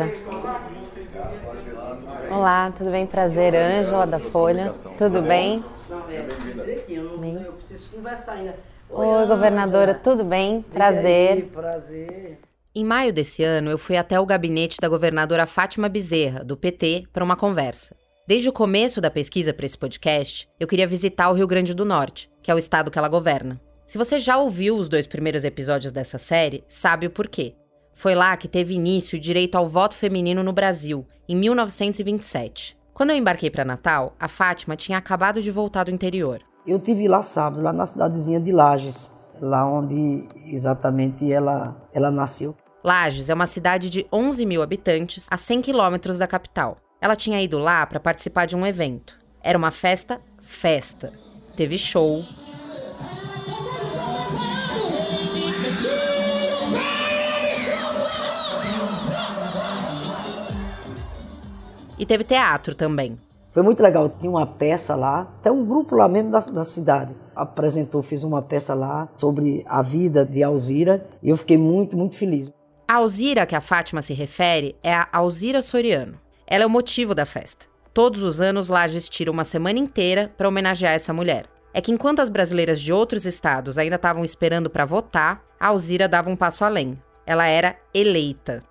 presença. Olá, tudo bem? Prazer, Ângela da Folha. Tudo bem? Bem? Eu preciso conversar ainda. Oi, governadora, tudo bem? Prazer. Em maio desse ano, eu fui até o gabinete da governadora Fátima Bezerra, do PT, para uma conversa. Desde o começo da pesquisa para esse podcast, eu queria visitar o Rio Grande do Norte, que é o estado que ela governa. Se você já ouviu os dois primeiros episódios dessa série, sabe o porquê. Foi lá que teve início o direito ao voto feminino no Brasil, em 1927. Quando eu embarquei para Natal, a Fátima tinha acabado de voltar do interior. Eu estive lá sábado, lá na cidadezinha de Lages, lá onde exatamente ela nasceu. Lages é uma cidade de 11 mil habitantes, a 100 quilômetros da capital. Ela tinha ido lá para participar de um evento. Era uma festa. Teve show. E teve teatro também. Foi muito legal, tinha uma peça lá, até um grupo lá mesmo da cidade apresentou, fez uma peça lá sobre a vida de Alzira e eu fiquei muito, muito feliz. A Alzira que a Fátima se refere é a Alzira Soriano. Ela é o motivo da festa. Todos os anos, Lages tira uma semana inteira para homenagear essa mulher. É que enquanto as brasileiras de outros estados ainda estavam esperando para votar, a Alzira dava um passo além. Ela era eleita.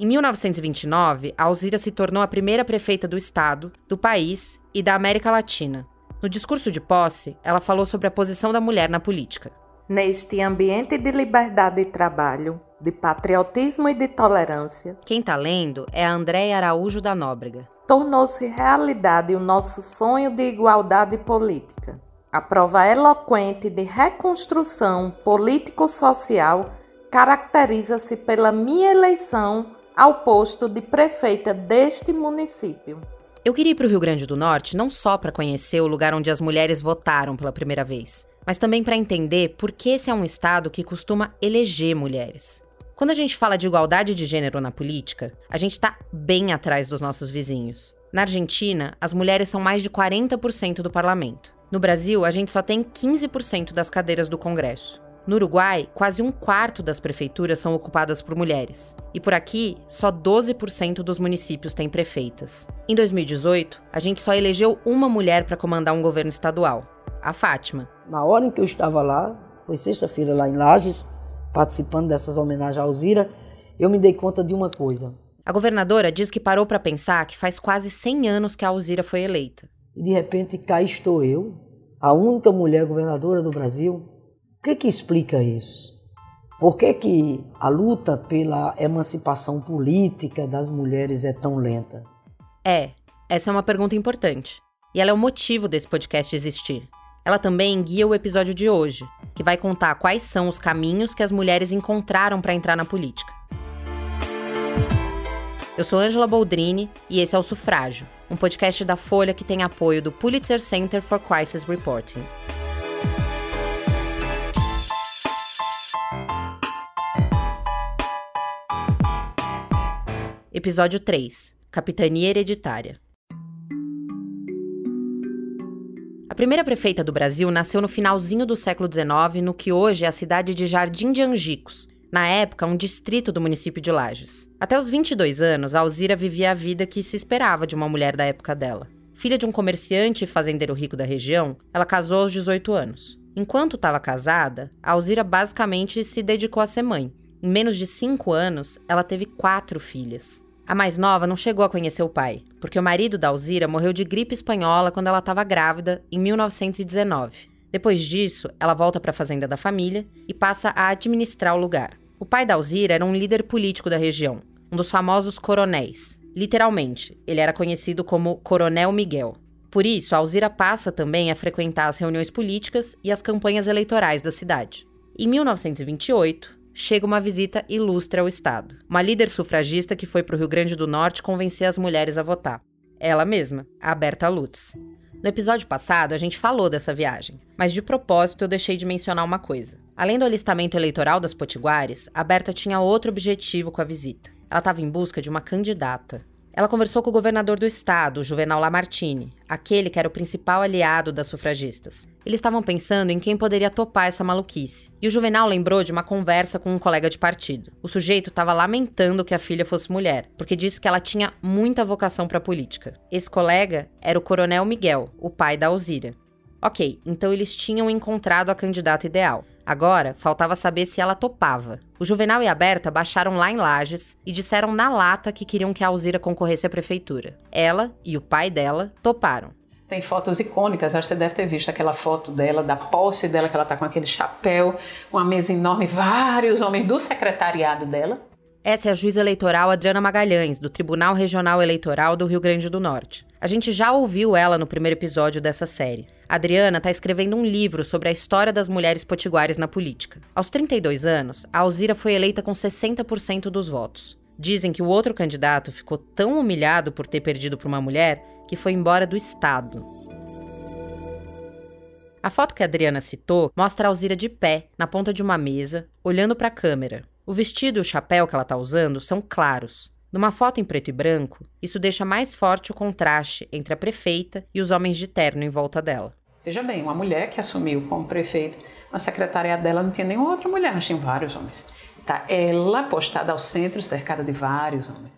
Em 1929, a Alzira se tornou a primeira prefeita do estado, do país e da América Latina. No discurso de posse, ela falou sobre a posição da mulher na política. Neste ambiente de liberdade e trabalho, de patriotismo e de tolerância. Quem tá lendo é a Andréia Araújo da Nóbrega. Tornou-se realidade o nosso sonho de igualdade política. A prova eloquente de reconstrução político-social caracteriza-se pela minha eleição ao posto de prefeita deste município. Eu queria ir para o Rio Grande do Norte não só para conhecer o lugar onde as mulheres votaram pela primeira vez, mas também para entender por que esse é um estado que costuma eleger mulheres. Quando a gente fala de igualdade de gênero na política, a gente está bem atrás dos nossos vizinhos. Na Argentina, as mulheres são mais de 40% do parlamento. No Brasil, a gente só tem 15% das cadeiras do Congresso. No Uruguai, quase um quarto das prefeituras são ocupadas por mulheres. E por aqui, só 12% dos municípios têm prefeitas. Em 2018, a gente só elegeu uma mulher para comandar um governo estadual. A Fátima. Na hora em que eu estava lá, foi sexta-feira lá em Lages, participando dessas homenagens à Alzira, eu me dei conta de uma coisa. A governadora diz que parou para pensar que faz quase 100 anos que a Alzira foi eleita. E de repente cá estou eu, a única mulher governadora do Brasil. O que que explica isso? Por que que a luta pela emancipação política das mulheres é tão lenta? Essa é uma pergunta importante. E ela é o motivo desse podcast existir. Ela também guia o episódio de hoje, que vai contar quais são os caminhos que as mulheres encontraram para entrar na política. Eu sou Angela Boldrini e esse é o Sufrágio, um podcast da Folha que tem apoio do Pulitzer Center for Crisis Reporting. Episódio 3, Capitania Hereditária. A primeira prefeita do Brasil nasceu no finalzinho do século XIX, no que hoje é a cidade de Jardim de Angicos, na época um distrito do município de Lages. Até os 22 anos, a Alzira vivia a vida que se esperava de uma mulher da época dela. Filha de um comerciante e fazendeiro rico da região, ela casou aos 18 anos. Enquanto estava casada, a Alzira basicamente se dedicou a ser mãe. Em menos de 5 anos, ela teve 4 filhas. A mais nova não chegou a conhecer o pai, porque o marido da Alzira morreu de gripe espanhola quando ela estava grávida, em 1919. Depois disso, ela volta para a fazenda da família e passa a administrar o lugar. O pai da Alzira era um líder político da região, um dos famosos coronéis. Literalmente, ele era conhecido como Coronel Miguel. Por isso, a Alzira passa também a frequentar as reuniões políticas e as campanhas eleitorais da cidade. Em 1928, chega uma visita ilustre ao estado. Uma líder sufragista que foi para o Rio Grande do Norte convencer as mulheres a votar. Ela mesma, a Berta Lutz. No episódio passado, a gente falou dessa viagem, mas de propósito eu deixei de mencionar uma coisa. Além do alistamento eleitoral das potiguares, a Berta tinha outro objetivo com a visita. Ela estava em busca de uma candidata. Ela conversou com o governador do estado, Juvenal Lamartine, aquele que era o principal aliado das sufragistas. Eles estavam pensando em quem poderia topar essa maluquice. E o Juvenal lembrou de uma conversa com um colega de partido. O sujeito estava lamentando que a filha fosse mulher, porque disse que ela tinha muita vocação para política. Esse colega era o Coronel Miguel, o pai da Alzira. Ok, então eles tinham encontrado a candidata ideal. Agora, faltava saber se ela topava. O Juvenal e a Berta baixaram lá em Lages e disseram na lata que queriam que a Alzira concorresse à prefeitura. Ela e o pai dela toparam. Tem fotos icônicas, acho que você deve ter visto aquela foto dela, da posse dela, que ela tá com aquele chapéu, uma mesa enorme, vários homens do secretariado dela. Essa é a juíza eleitoral Adriana Magalhães, do Tribunal Regional Eleitoral do Rio Grande do Norte. A gente já ouviu ela no primeiro episódio dessa série. A Adriana está escrevendo um livro sobre a história das mulheres potiguares na política. Aos 32 anos, a Alzira foi eleita com 60% dos votos. Dizem que o outro candidato ficou tão humilhado por ter perdido para uma mulher que foi embora do estado. A foto que a Adriana citou mostra a Alzira de pé, na ponta de uma mesa, olhando para a câmera. O vestido e o chapéu que ela está usando são claros. Numa foto em preto e branco, isso deixa mais forte o contraste entre a prefeita e os homens de terno em volta dela. Veja bem, uma mulher que assumiu como prefeita, a secretária dela não tinha nenhuma outra mulher, mas tinha vários homens. Tá ela postada ao centro, cercada de vários homens.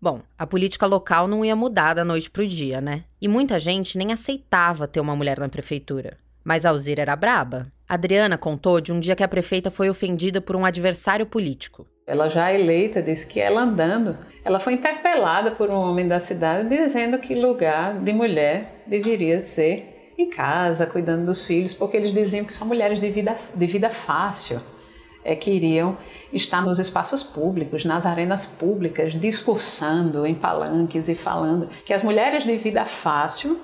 Bom, a política local não ia mudar da noite pro dia, né? E muita gente nem aceitava ter uma mulher na prefeitura. Mas a Alzira era braba. A Adriana contou de um dia que a prefeita foi ofendida por um adversário político. Ela já eleita disse que ela andando, ela foi interpelada por um homem da cidade dizendo que lugar de mulher deveria ser em casa, cuidando dos filhos, porque eles diziam que são mulheres de vida fácil. Queriam estar nos espaços públicos, nas arenas públicas, discursando em palanques e falando que as mulheres de vida fácil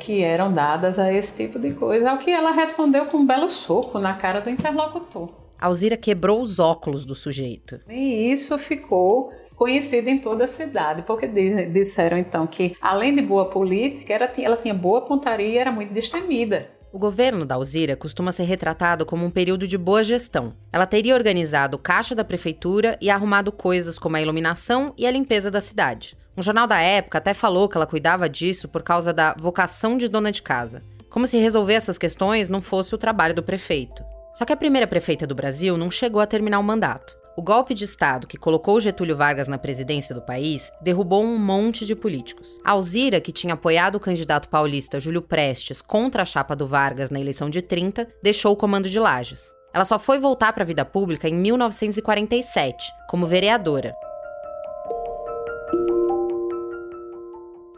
que eram dadas a esse tipo de coisa, ao que ela respondeu com um belo soco na cara do interlocutor. A Alzira quebrou os óculos do sujeito. E isso ficou conhecido em toda a cidade, porque disseram então que, além de boa política, ela tinha boa pontaria e era muito destemida. O governo da Alzira costuma ser retratado como um período de boa gestão. Ela teria organizado o caixa da prefeitura e arrumado coisas como a iluminação e a limpeza da cidade. Um jornal da época até falou que ela cuidava disso por causa da vocação de dona de casa. Como se resolver essas questões não fosse o trabalho do prefeito. Só que a primeira prefeita do Brasil não chegou a terminar o mandato. O golpe de Estado que colocou Getúlio Vargas na presidência do país derrubou um monte de políticos. A Alzira, que tinha apoiado o candidato paulista Júlio Prestes contra a chapa do Vargas na eleição de 30, deixou o comando de Lages. Ela só foi voltar para a vida pública em 1947, como vereadora.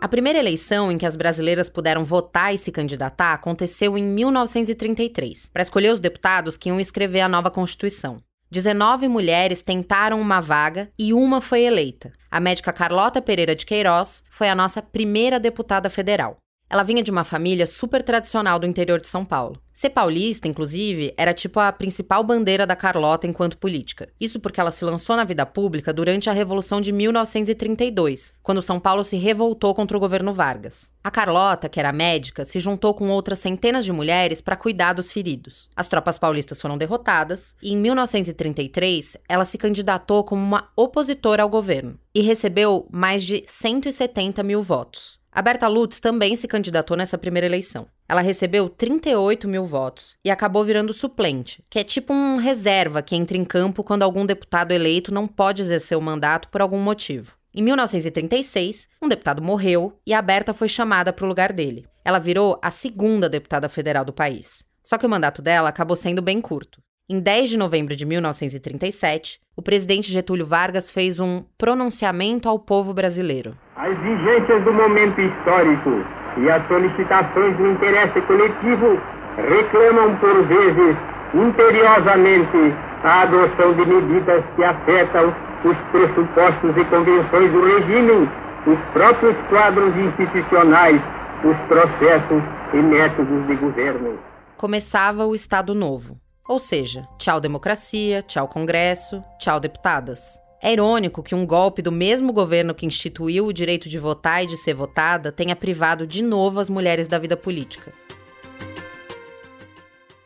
A primeira eleição em que as brasileiras puderam votar e se candidatar aconteceu em 1933, para escolher os deputados que iam escrever a nova Constituição. 19 mulheres tentaram uma vaga e uma foi eleita. A médica Carlota Pereira de Queiroz foi a nossa primeira deputada federal. Ela vinha de uma família super tradicional do interior de São Paulo. Ser paulista, inclusive, era tipo a principal bandeira da Carlota enquanto política. Isso porque ela se lançou na vida pública durante a Revolução de 1932, quando São Paulo se revoltou contra o governo Vargas. A Carlota, que era médica, se juntou com outras centenas de mulheres para cuidar dos feridos. As tropas paulistas foram derrotadas e, em 1933, ela se candidatou como uma opositora ao governo e recebeu mais de 170 mil votos. A Berta Lutz também se candidatou nessa primeira eleição. Ela recebeu 38 mil votos e acabou virando suplente, que é tipo um reserva que entra em campo quando algum deputado eleito não pode exercer o mandato por algum motivo. Em 1936, um deputado morreu e a Berta foi chamada para o lugar dele. Ela virou a segunda deputada federal do país. Só que o mandato dela acabou sendo bem curto. Em 10 de novembro de 1937, o presidente Getúlio Vargas fez um pronunciamento ao povo brasileiro. As exigências do momento histórico e as solicitações do interesse coletivo reclamam, por vezes, imperiosamente, a adoção de medidas que afetam os pressupostos e convenções do regime, os próprios quadros institucionais, os processos e métodos de governo. Começava o Estado Novo. Ou seja, tchau democracia, tchau Congresso, tchau deputadas. É irônico que um golpe do mesmo governo que instituiu o direito de votar e de ser votada tenha privado de novo as mulheres da vida política.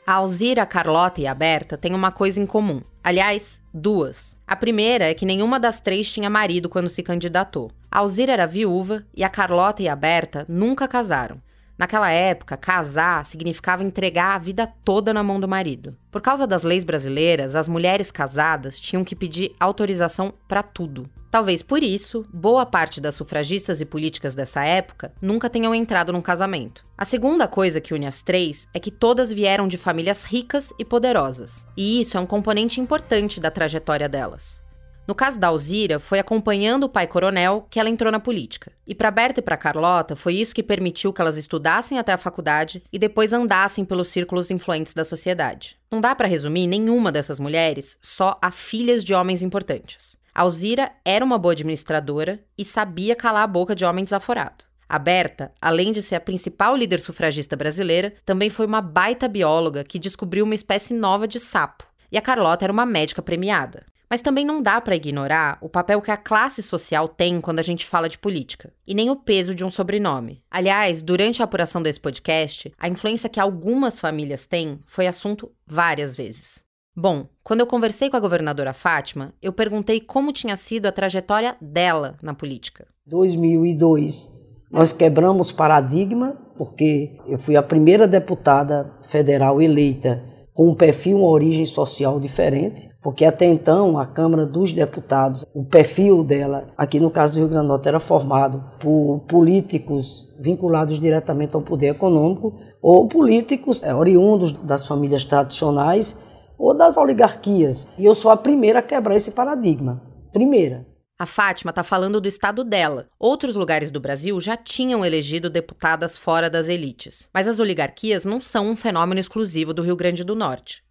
A Alzira, a Carlota e a Berta têm uma coisa em comum. Aliás, duas. A primeira é que nenhuma das três tinha marido quando se candidatou. A Alzira era viúva e a Carlota e a Berta nunca casaram. Naquela época, casar significava entregar a vida toda na mão do marido. Por causa das leis brasileiras, as mulheres casadas tinham que pedir autorização para tudo. Talvez por isso, boa parte das sufragistas e políticas dessa época nunca tenham entrado num casamento. A segunda coisa que une as três é que todas vieram de famílias ricas e poderosas. E isso é um componente importante da trajetória delas. No caso da Alzira, foi acompanhando o pai coronel que ela entrou na política. E para Berta e para Carlota, foi isso que permitiu que elas estudassem até a faculdade e depois andassem pelos círculos influentes da sociedade. Não dá para resumir nenhuma dessas mulheres só a filhas de homens importantes. A Alzira era uma boa administradora e sabia calar a boca de homem desaforado. A Berta, além de ser a principal líder sufragista brasileira, também foi uma baita bióloga que descobriu uma espécie nova de sapo. E a Carlota era uma médica premiada. Mas também não dá para ignorar o papel que a classe social tem quando a gente fala de política, e nem o peso de um sobrenome. Aliás, durante a apuração desse podcast, a influência que algumas famílias têm foi assunto várias vezes. Bom, quando eu conversei com a governadora Fátima, eu perguntei como tinha sido a trajetória dela na política. Em 2002, nós quebramos paradigma, porque eu fui a primeira deputada federal eleita com um perfil, uma origem social diferente, porque até então a Câmara dos Deputados, o perfil dela, aqui no caso do Rio Grande do Norte, era formado por políticos vinculados diretamente ao poder econômico ou políticos oriundos das famílias tradicionais ou das oligarquias. E eu sou a primeira a quebrar esse paradigma. Primeira. A Fátima está falando do estado dela. Outros lugares do Brasil já tinham elegido deputadas fora das elites. Mas as oligarquias não são um fenômeno exclusivo do Rio Grande do Norte.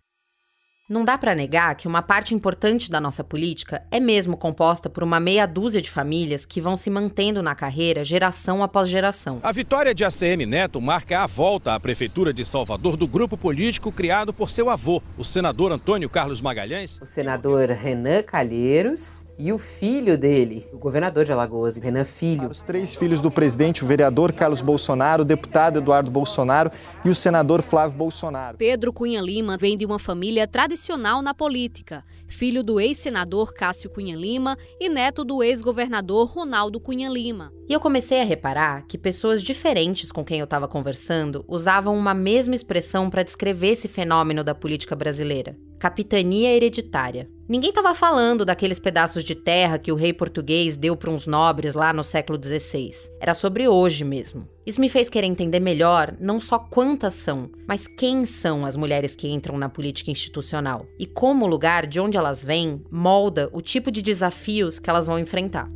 Não dá para negar que uma parte importante da nossa política é mesmo composta por uma meia dúzia de famílias que vão se mantendo na carreira geração após geração. A vitória de ACM Neto marca a volta à Prefeitura de Salvador do grupo político criado por seu avô, o senador Antônio Carlos Magalhães. O senador Renan Calheiros e o filho dele, o governador de Alagoas, Renan Filho. Os três filhos do presidente, o vereador Carlos Bolsonaro, o deputado Eduardo Bolsonaro e o senador Flávio Bolsonaro. Pedro Cunha Lima vem de uma família tradicional na política, filho do ex-senador Cássio Cunha Lima e neto do ex-governador Ronaldo Cunha Lima. E eu comecei a reparar que pessoas diferentes com quem eu estava conversando usavam uma mesma expressão para descrever esse fenômeno da política brasileira: Capitania Hereditária. Ninguém estava falando daqueles pedaços de terra que o rei português deu para uns nobres lá no século XVI. Era sobre hoje mesmo. Isso me fez querer entender melhor não só quantas são, mas quem são as mulheres que entram na política institucional e como o lugar de onde elas vêm molda o tipo de desafios que elas vão enfrentar.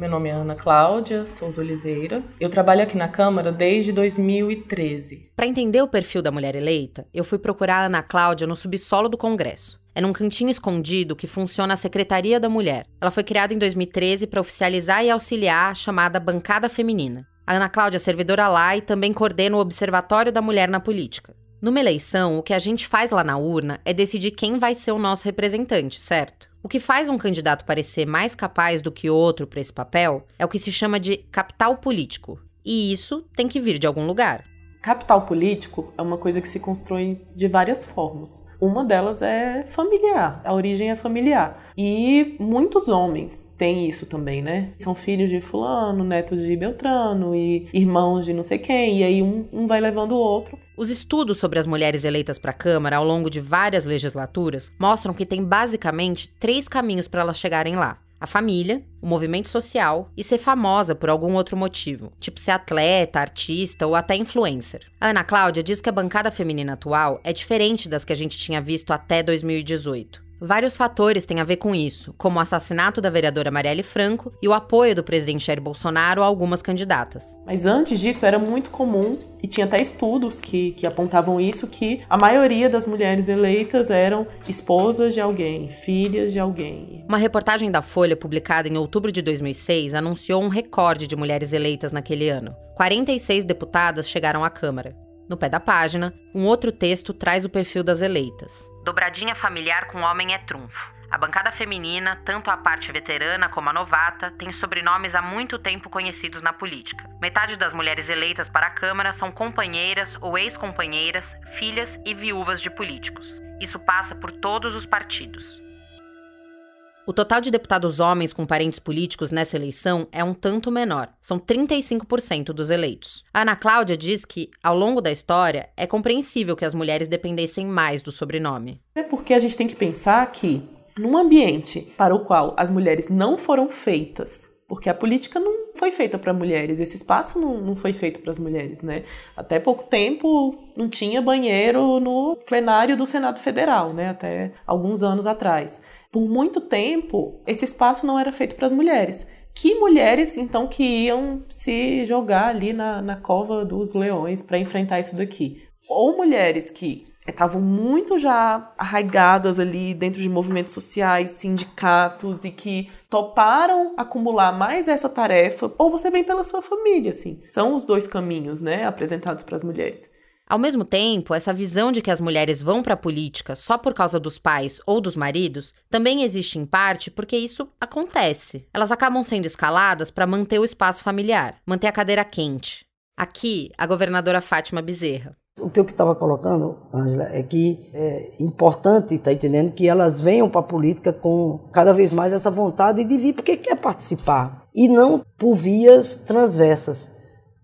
Meu nome é Ana Cláudia Souza Oliveira. Eu trabalho aqui na Câmara desde 2013. Para entender o perfil da mulher eleita, eu fui procurar a Ana Cláudia no subsolo do Congresso. É num cantinho escondido que funciona a Secretaria da Mulher. Ela foi criada em 2013 para oficializar e auxiliar a chamada bancada feminina. A Ana Cláudia é servidora lá e também coordena o Observatório da Mulher na Política. Numa eleição, o que a gente faz lá na urna é decidir quem vai ser o nosso representante, certo? O que faz um candidato parecer mais capaz do que outro para esse papel é o que se chama de capital político. E isso tem que vir de algum lugar. Capital político é uma coisa que se constrói de várias formas. Uma delas é familiar, a origem é familiar. E muitos homens têm isso também, né? São filhos de fulano, netos de Beltrano e irmãos de não sei quem, e aí um vai levando o outro. Os estudos sobre as mulheres eleitas para a Câmara ao longo de várias legislaturas mostram que tem basicamente três caminhos para elas chegarem lá. A família, o movimento social e ser famosa por algum outro motivo, tipo ser atleta, artista ou até influencer. A Ana Cláudia diz que a bancada feminina atual é diferente das que a gente tinha visto até 2018. Vários fatores têm a ver com isso, como o assassinato da vereadora Marielle Franco e o apoio do presidente Jair Bolsonaro a algumas candidatas. Mas antes disso era muito comum, e tinha até estudos que apontavam isso, que a maioria das mulheres eleitas eram esposas de alguém, filhas de alguém. Uma reportagem da Folha, publicada em outubro de 2006, anunciou um recorde de mulheres eleitas naquele ano. 46 deputadas chegaram à Câmara. No pé da página, um outro texto traz o perfil das eleitas. Dobradinha familiar com homem é trunfo. A bancada feminina, tanto a parte veterana como a novata, tem sobrenomes há muito tempo conhecidos na política. Metade das mulheres eleitas para a Câmara são companheiras ou ex-companheiras, filhas e viúvas de políticos. Isso passa por todos os partidos. O total de deputados homens com parentes políticos nessa eleição é um tanto menor. São 35% dos eleitos. A Ana Cláudia diz que, ao longo da história, é compreensível que as mulheres dependessem mais do sobrenome. É porque a gente tem que pensar que, num ambiente para o qual as mulheres não foram feitas, porque a política não foi feita para mulheres, esse espaço não foi feito para as mulheres, né? Até pouco tempo não tinha banheiro no plenário do Senado Federal, né? Até alguns anos atrás. Por muito tempo, esse espaço não era feito para as mulheres. Que mulheres, então, que iam se jogar ali na cova dos leões para enfrentar isso daqui? Ou mulheres que estavam muito já arraigadas ali dentro de movimentos sociais, sindicatos, e que toparam acumular mais essa tarefa, ou você vem pela sua família, assim. São os dois caminhos, né, apresentados para as mulheres. Ao mesmo tempo, essa visão de que as mulheres vão para a política só por causa dos pais ou dos maridos também existe em parte porque isso acontece. Elas acabam sendo escaladas para manter o espaço familiar, manter a cadeira quente. Aqui, a governadora Fátima Bezerra. O que eu estava colocando, Ângela, é que é importante, tá entendendo, que elas venham para a política com cada vez mais essa vontade de vir, porque quer participar, e não por vias transversas.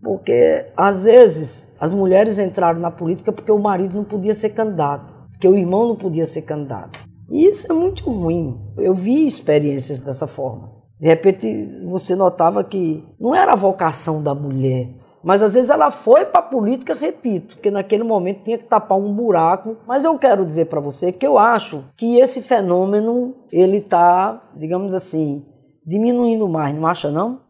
Porque, às vezes, as mulheres entraram na política porque o marido não podia ser candidato, porque o irmão não podia ser candidato. E isso é muito ruim. Eu vi experiências dessa forma. De repente, você notava que não era a vocação da mulher, mas, às vezes, ela foi para a política, repito, porque naquele momento tinha que tapar um buraco. Mas eu quero dizer para você que eu acho que esse fenômeno, ele está, digamos assim, diminuindo mais, não acha, não?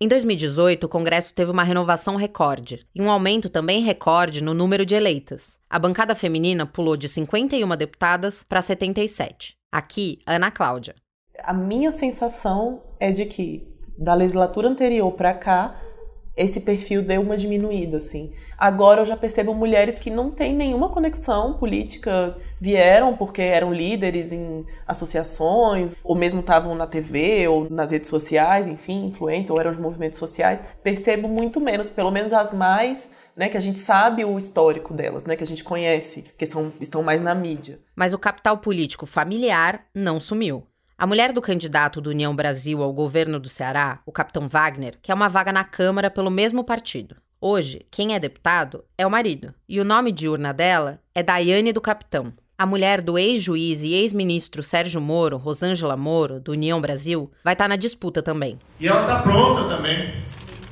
Em 2018, o Congresso teve uma renovação recorde e um aumento também recorde no número de eleitas. A bancada feminina pulou de 51 deputadas para 77. Aqui, Ana Cláudia. A minha sensação é de que, da legislatura anterior para cá, esse perfil deu uma diminuída, assim. Agora eu já percebo mulheres que não têm nenhuma conexão política, vieram porque eram líderes em associações, ou mesmo estavam na TV, ou nas redes sociais, enfim, influentes, ou eram de movimentos sociais. Percebo muito menos, pelo menos as mais, né, que a gente sabe o histórico delas, né, que a gente conhece, que estão mais na mídia. Mas o capital político familiar não sumiu. A mulher do candidato do União Brasil ao governo do Ceará, o capitão Wagner, quer uma vaga na Câmara pelo mesmo partido. Hoje, quem é deputado é o marido. E o nome de urna dela é Daiane do Capitão. A mulher do ex-juiz e ex-ministro Sérgio Moro, Rosângela Moro, do União Brasil, vai estar na disputa também. E ela está pronta também,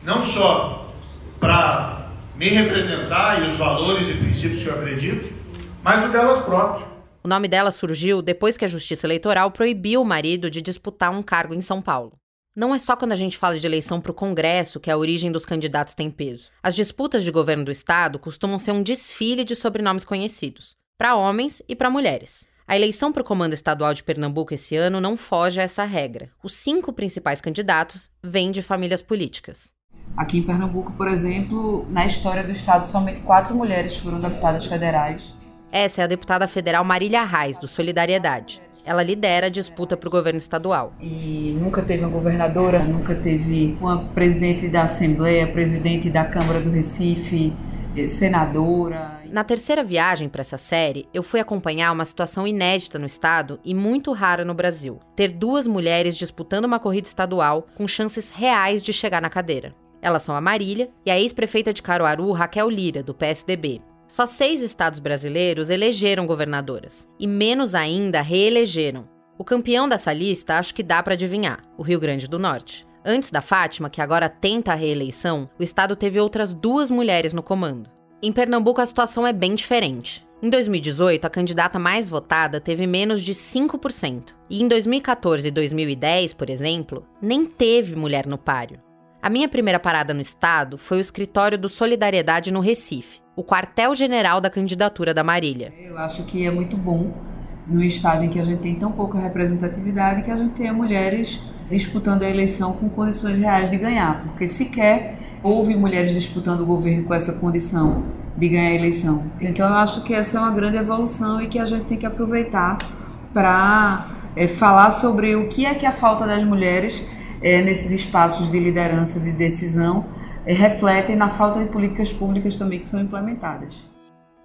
não só para me representar e os valores e princípios que eu acredito, mas o delas próprias. O nome dela surgiu depois que a Justiça Eleitoral proibiu o marido de disputar um cargo em São Paulo. Não é só quando a gente fala de eleição para o Congresso que a origem dos candidatos tem peso. As disputas de governo do Estado costumam ser um desfile de sobrenomes conhecidos, para homens e para mulheres. A eleição para o Comando Estadual de Pernambuco esse ano não foge a essa regra. Os 5 principais candidatos vêm de famílias políticas. Aqui em Pernambuco, por exemplo, na história do Estado, somente 4 mulheres foram deputadas federais. Essa é a deputada federal Marília Arraes, do Solidariedade. Ela lidera a disputa para o governo estadual. E nunca teve uma governadora, nunca teve uma presidente da Assembleia, presidente da Câmara do Recife, senadora. Na terceira viagem para essa série, eu fui acompanhar uma situação inédita no estado e muito rara no Brasil. Ter 2 mulheres disputando uma corrida estadual com chances reais de chegar na cadeira. Elas são a Marília e a ex-prefeita de Caruaru, Raquel Lira, do PSDB. Só 6 estados brasileiros elegeram governadoras, e menos ainda reelegeram. O campeão dessa lista acho que dá para adivinhar, o Rio Grande do Norte. Antes da Fátima, que agora tenta a reeleição, o estado teve outras 2 mulheres no comando. Em Pernambuco a situação é bem diferente. Em 2018, a candidata mais votada teve menos de 5%, e em 2014 e 2010, por exemplo, nem teve mulher no páreo. A minha primeira parada no estado foi o escritório do Solidariedade no Recife, o quartel-general da candidatura da Marília. Eu acho que é muito bom, num estado em que a gente tem tão pouca representatividade, que a gente tenha mulheres disputando a eleição com condições reais de ganhar, porque sequer houve mulheres disputando o governo com essa condição de ganhar a eleição. Então eu acho que essa é uma grande evolução e que a gente tem que aproveitar para falar sobre o que é a falta das mulheres nesses espaços de liderança, de decisão, refletem na falta de políticas públicas também que são implementadas.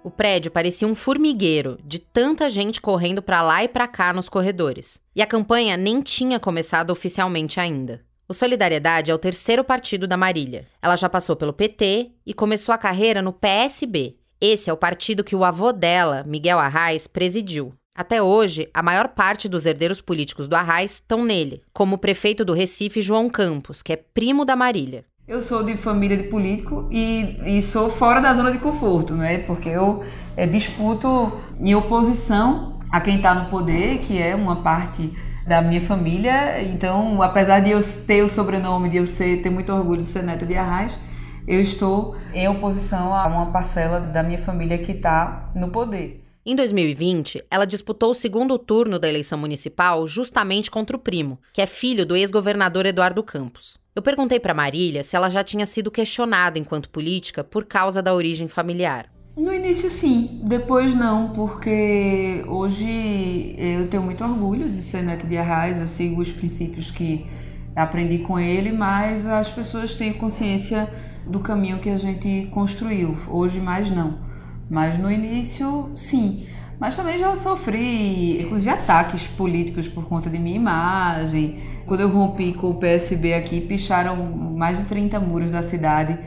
O prédio parecia um formigueiro de tanta gente correndo para lá e para cá nos corredores. E a campanha nem tinha começado oficialmente ainda. O Solidariedade é o terceiro partido da Marília. Ela já passou pelo PT e começou a carreira no PSB. Esse é o partido que o avô dela, Miguel Arraes, presidiu. Até hoje, a maior parte dos herdeiros políticos do Arraes estão nele, como o prefeito do Recife, João Campos, que é primo da Marília. Eu sou de família de político e sou fora da zona de conforto, né? Porque eu disputo em oposição a quem está no poder, que é uma parte da minha família. Então, apesar de eu ter o sobrenome, de eu ter muito orgulho de ser neta de Arraes, eu estou em oposição a uma parcela da minha família que está no poder. Em 2020, ela disputou o segundo turno da eleição municipal justamente contra o primo, que é filho do ex-governador Eduardo Campos. Eu perguntei para Marília se ela já tinha sido questionada enquanto política por causa da origem familiar. No início, sim. Depois, não, porque hoje eu tenho muito orgulho de ser neta de Arraes, eu sigo os princípios que aprendi com ele, mas as pessoas têm consciência do caminho que a gente construiu. Hoje, mais não. Mas no início, sim. Mas também já sofri, inclusive, ataques políticos por conta de minha imagem. Quando eu rompi com o PSB aqui, picharam mais de 30 muros da cidade.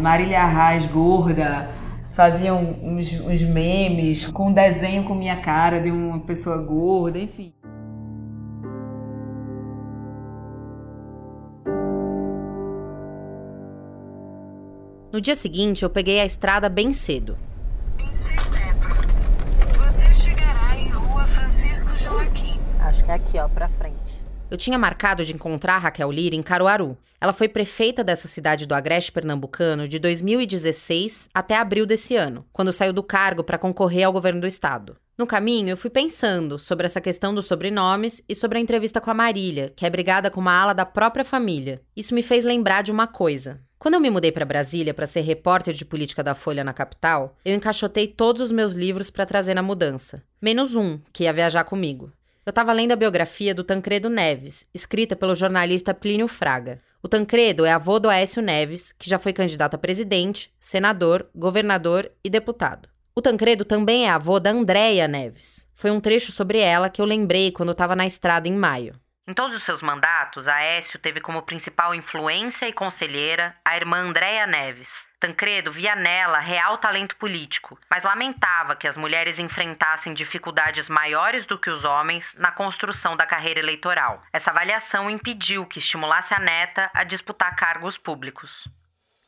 Marília Arraes, gorda, faziam uns memes com um desenho com minha cara de uma pessoa gorda, enfim. No dia seguinte, eu peguei a estrada bem cedo. Em 100 metros, você chegará em Rua Francisco Joaquim. Acho que é aqui, ó, pra frente. Eu tinha marcado de encontrar a Raquel Lira em Caruaru. Ela foi prefeita dessa cidade do Agreste Pernambucano de 2016 até abril desse ano, quando saiu do cargo para concorrer ao governo do estado. No caminho, eu fui pensando sobre essa questão dos sobrenomes e sobre a entrevista com a Marília, que é brigada com uma ala da própria família. Isso me fez lembrar de uma coisa. Quando eu me mudei para Brasília para ser repórter de política da Folha na capital, eu encaixotei todos os meus livros para trazer na mudança. Menos um, que ia viajar comigo. Eu estava lendo a biografia do Tancredo Neves, escrita pelo jornalista Plínio Fraga. O Tancredo é avô do Aécio Neves, que já foi candidato a presidente, senador, governador e deputado. O Tancredo também é avô da Andréia Neves. Foi um trecho sobre ela que eu lembrei quando eu estava na estrada em maio. Em todos os seus mandatos, Aécio teve como principal influência e conselheira a irmã Andréia Neves. Tancredo via nela real talento político, mas lamentava que as mulheres enfrentassem dificuldades maiores do que os homens na construção da carreira eleitoral. Essa avaliação impediu que estimulasse a neta a disputar cargos públicos.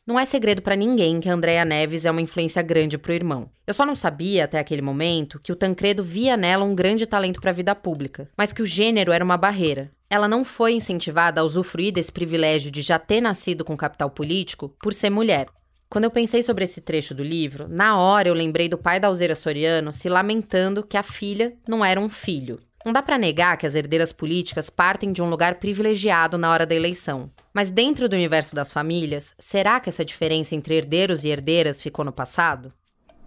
Não é segredo para ninguém que a Andréia Neves é uma influência grande pro irmão. Eu só não sabia, até aquele momento, que o Tancredo via nela um grande talento para a vida pública, mas que o gênero era uma barreira. Ela não foi incentivada a usufruir desse privilégio de já ter nascido com capital político por ser mulher. Quando eu pensei sobre esse trecho do livro, na hora eu lembrei do pai da Alzira Soriano se lamentando que a filha não era um filho. Não dá para negar que as herdeiras políticas partem de um lugar privilegiado na hora da eleição. Mas dentro do universo das famílias, será que essa diferença entre herdeiros e herdeiras ficou no passado?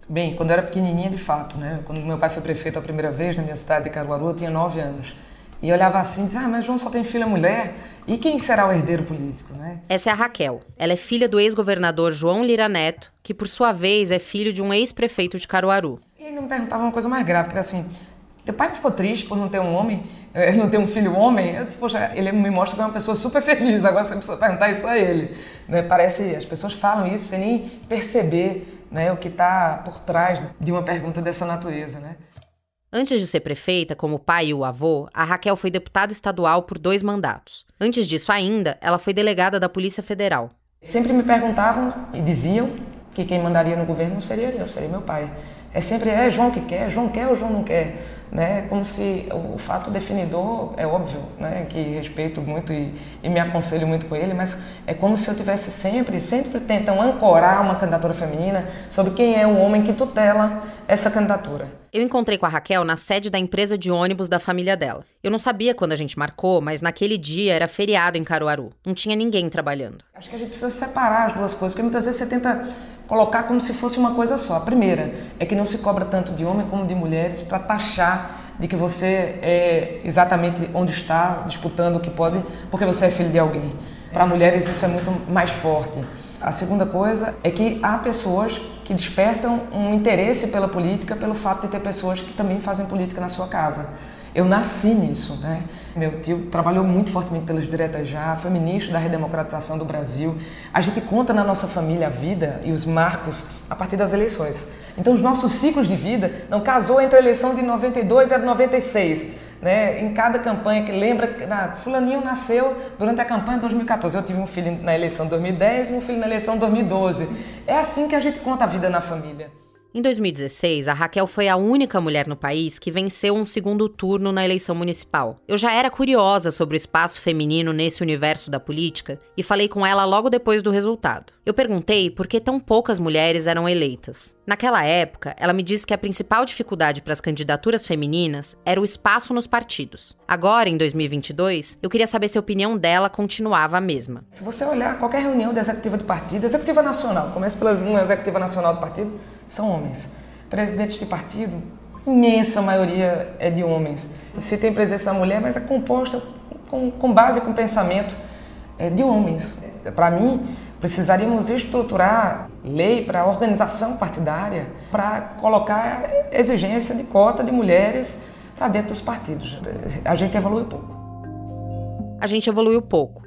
Bem, quando eu era pequenininha, de fato, né? Quando meu pai foi prefeito a primeira vez na minha cidade de Caruaru, eu tinha 9 anos. E eu olhava assim e dizia, mas João só tem filha mulher? E quem será o herdeiro político, né? Essa é a Raquel. Ela é filha do ex-governador João Lira Neto, que por sua vez é filho de um ex-prefeito de Caruaru. E ainda me perguntava uma coisa mais grave, que era assim... Teu pai ficou triste por não ter um homem, não ter um filho homem? Eu disse, poxa, ele me mostra que é uma pessoa super feliz, agora você precisa perguntar isso a ele. Né? Parece, as pessoas falam isso sem nem perceber, né, o que está por trás de uma pergunta dessa natureza. Né? Antes de ser prefeita, como o pai e o avô, a Raquel foi deputada estadual por 2 mandatos. Antes disso ainda, ela foi delegada da Polícia Federal. Sempre me perguntavam e diziam que quem mandaria no governo não seria eu, seria meu pai. É sempre, João quer ou João não quer, né? Como se o fato definidor, é óbvio, né? Que respeito muito e me aconselho muito com ele, mas é como se eu tivesse sempre tentam ancorar uma candidatura feminina sobre quem é o homem que tutela essa candidatura. Eu encontrei com a Raquel na sede da empresa de ônibus da família dela. Eu não sabia quando a gente marcou, mas naquele dia era feriado em Caruaru. Não tinha ninguém trabalhando. Acho que a gente precisa separar as duas coisas, porque muitas vezes você tenta colocar como se fosse uma coisa só. A primeira é que não se cobra tanto de homem como de mulheres para taxar de que você é exatamente onde está, disputando o que pode, porque você é filho de alguém. Para mulheres isso é muito mais forte. A segunda coisa é que há pessoas que despertam um interesse pela política pelo fato de ter pessoas que também fazem política na sua casa. Eu nasci nisso, né? Meu tio trabalhou muito fortemente pelas diretas já, foi ministro da redemocratização do Brasil. A gente conta na nossa família a vida e os marcos a partir das eleições. Então os nossos ciclos de vida não casou entre a eleição de 92 e a de 96, né? Em cada campanha que lembra, fulaninho nasceu durante a campanha de 2014. Eu tive um filho na eleição de 2010 e um filho na eleição de 2012. É assim que a gente conta a vida na família. Em 2016, a Raquel foi a única mulher no país que venceu um segundo turno na eleição municipal. Eu já era curiosa sobre o espaço feminino nesse universo da política e falei com ela logo depois do resultado. Eu perguntei por que tão poucas mulheres eram eleitas. Naquela época, ela me disse que a principal dificuldade para as candidaturas femininas era o espaço nos partidos. Agora, em 2022, eu queria saber se a opinião dela continuava a mesma. Se você olhar qualquer reunião da executiva do partido, executiva nacional, começa pelas uma executiva nacional do partido, são homens. Presidentes de partido, imensa maioria é de homens. Se tem presença da mulher, mas é composta com base, com pensamento de homens. Para mim, precisaríamos estruturar lei para organização partidária para colocar exigência de cota de mulheres para dentro dos partidos. A gente evoluiu pouco.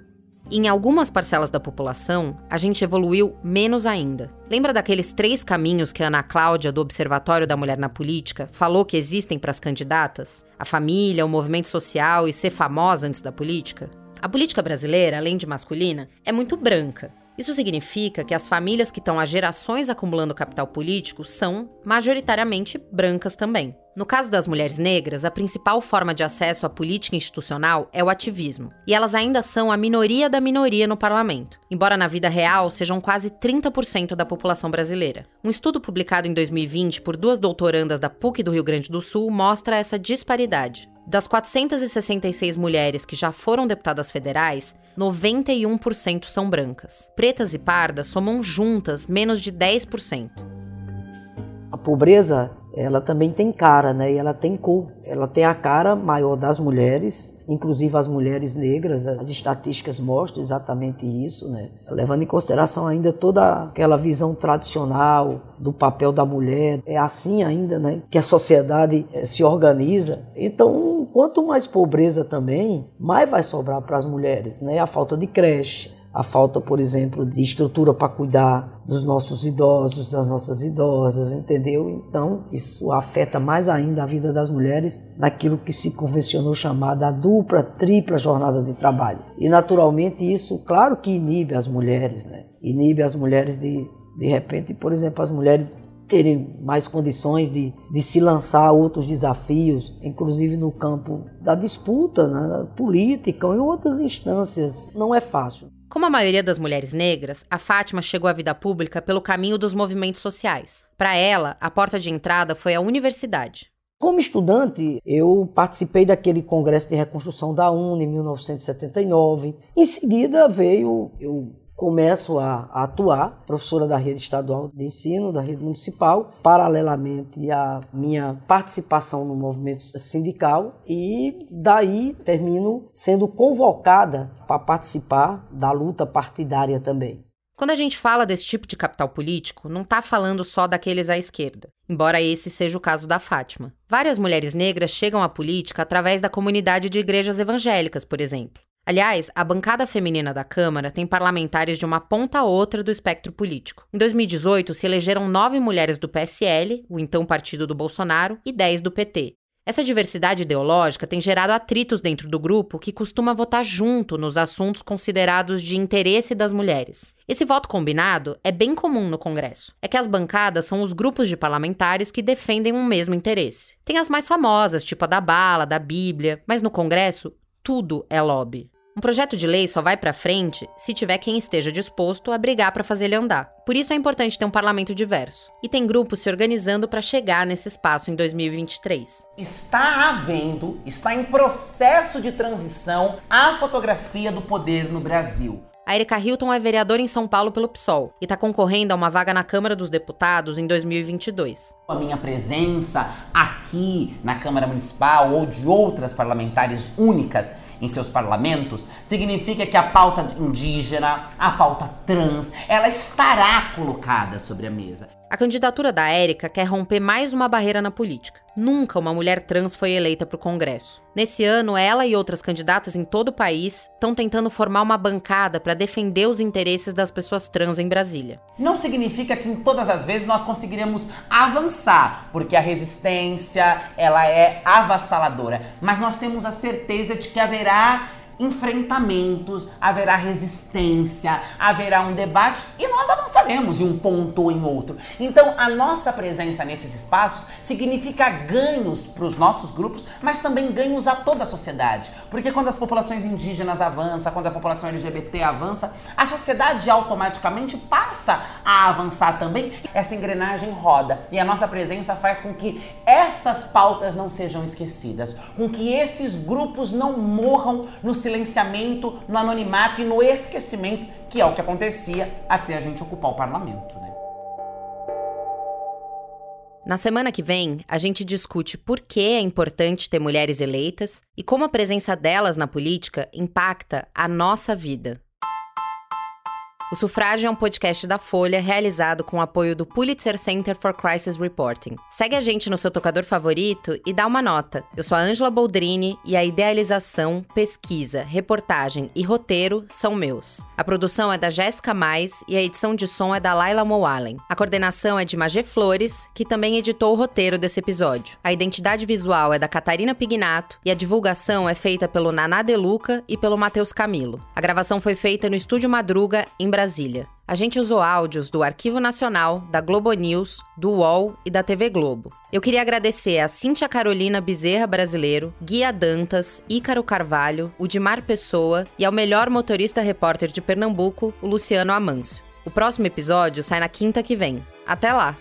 Em algumas parcelas da população, a gente evoluiu menos ainda. Lembra daqueles 3 caminhos que a Ana Cláudia, do Observatório da Mulher na Política, falou que existem para as candidatas? A família, o movimento social e ser famosa antes da política? A política brasileira, além de masculina, é muito branca. Isso significa que as famílias que estão há gerações acumulando capital político são, majoritariamente, brancas também. No caso das mulheres negras, a principal forma de acesso à política institucional é o ativismo. E elas ainda são a minoria da minoria no parlamento, embora na vida real sejam quase 30% da população brasileira. Um estudo publicado em 2020 por 2 doutorandas da PUC do Rio Grande do Sul mostra essa disparidade. Das 466 mulheres que já foram deputadas federais, 91% são brancas. Pretas e pardas somam juntas menos de 10%. A pobreza, ela também tem cara, né? E ela tem cor. Ela tem a cara maior das mulheres, inclusive as mulheres negras. As estatísticas mostram exatamente isso, né? Levando em consideração ainda toda aquela visão tradicional do papel da mulher. É assim ainda, né, que a sociedade se organiza. Então, quanto mais pobreza também, mais vai sobrar para as mulheres, né? A falta de creche, a falta, por exemplo, de estrutura para cuidar dos nossos idosos, das nossas idosas, entendeu? Então, isso afeta mais ainda a vida das mulheres naquilo que se convencionou chamar da dupla, tripla jornada de trabalho. E, naturalmente, isso, claro que inibe as mulheres, né? Inibe as mulheres de repente, por exemplo, as mulheres terem mais condições de se lançar a outros desafios, inclusive no campo da disputa, né, política ou em outras instâncias. Não é fácil. Como a maioria das mulheres negras, a Fátima chegou à vida pública pelo caminho dos movimentos sociais. Para ela, a porta de entrada foi a universidade. Como estudante, eu participei daquele congresso de reconstrução da UNE em 1979. Em seguida veio, eu começo a atuar, professora da rede estadual de ensino, da rede municipal, paralelamente à minha participação no movimento sindical, e daí termino sendo convocada para participar da luta partidária também. Quando a gente fala desse tipo de capital político, não está falando só daqueles à esquerda, embora esse seja o caso da Fátima. Várias mulheres negras chegam à política através da comunidade de igrejas evangélicas, por exemplo. Aliás, a bancada feminina da Câmara tem parlamentares de uma ponta a outra do espectro político. Em 2018, se elegeram 9 mulheres do PSL, o então partido do Bolsonaro, e 10 do PT. Essa diversidade ideológica tem gerado atritos dentro do grupo que costuma votar junto nos assuntos considerados de interesse das mulheres. Esse voto combinado é bem comum no Congresso. É que as bancadas são os grupos de parlamentares que defendem um mesmo interesse. Tem as mais famosas, tipo a da bala, da Bíblia, mas no Congresso, tudo é lobby. Um projeto de lei só vai pra frente se tiver quem esteja disposto a brigar pra fazer ele andar. Por isso é importante ter um parlamento diverso. E tem grupos se organizando pra chegar nesse espaço em 2023. Está em processo de transição a fotografia do poder no Brasil. A Erika Hilton é vereadora em São Paulo pelo PSOL e está concorrendo a uma vaga na Câmara dos Deputados em 2022. A minha presença aqui na Câmara Municipal ou de outras parlamentares únicas em seus parlamentos significa que a pauta indígena, a pauta trans, ela estará colocada sobre a mesa. A candidatura da Érica quer romper mais uma barreira na política. Nunca uma mulher trans foi eleita para o Congresso. Nesse ano, ela e outras candidatas em todo o país estão tentando formar uma bancada para defender os interesses das pessoas trans em Brasília. Não significa que em todas as vezes nós conseguiremos avançar, porque a resistência, ela é avassaladora. Mas nós temos a certeza de que haverá enfrentamentos, haverá resistência, haverá um debate e nós avançaremos em um ponto ou em outro. Então, a nossa presença nesses espaços significa ganhos para os nossos grupos, mas também ganhos a toda a sociedade. Porque quando as populações indígenas avançam, quando a população LGBT avança, a sociedade automaticamente passa a avançar também. Essa engrenagem roda e a nossa presença faz com que essas pautas não sejam esquecidas, com que esses grupos não morram no silenciamento, no anonimato e no esquecimento, que é o que acontecia até a gente ocupar o parlamento, né? Na semana que vem, a gente discute por que é importante ter mulheres eleitas e como a presença delas na política impacta a nossa vida. O Sufrágio é um podcast da Folha realizado com o apoio do Pulitzer Center for Crisis Reporting. Segue a gente no seu tocador favorito e dá uma nota. Eu sou a Angela Boldrini e a idealização, pesquisa, reportagem e roteiro são meus. A produção é da Jéssica Mais e a edição de som é da Laila Moalen. A coordenação é de Magé Flores, que também editou o roteiro desse episódio. A identidade visual é da Catarina Pignato e a divulgação é feita pelo Naná Deluca e pelo Matheus Camilo. A gravação foi feita no Estúdio Madruga, em Brasília. A gente usou áudios do Arquivo Nacional, da Globo News, do UOL e da TV Globo. Eu queria agradecer a Cíntia Carolina Bezerra Brasileiro, Guia Dantas, Ícaro Carvalho, Udimar Pessoa e ao melhor motorista repórter de Pernambuco, o Luciano Amâncio. O próximo episódio sai na quinta que vem. Até lá!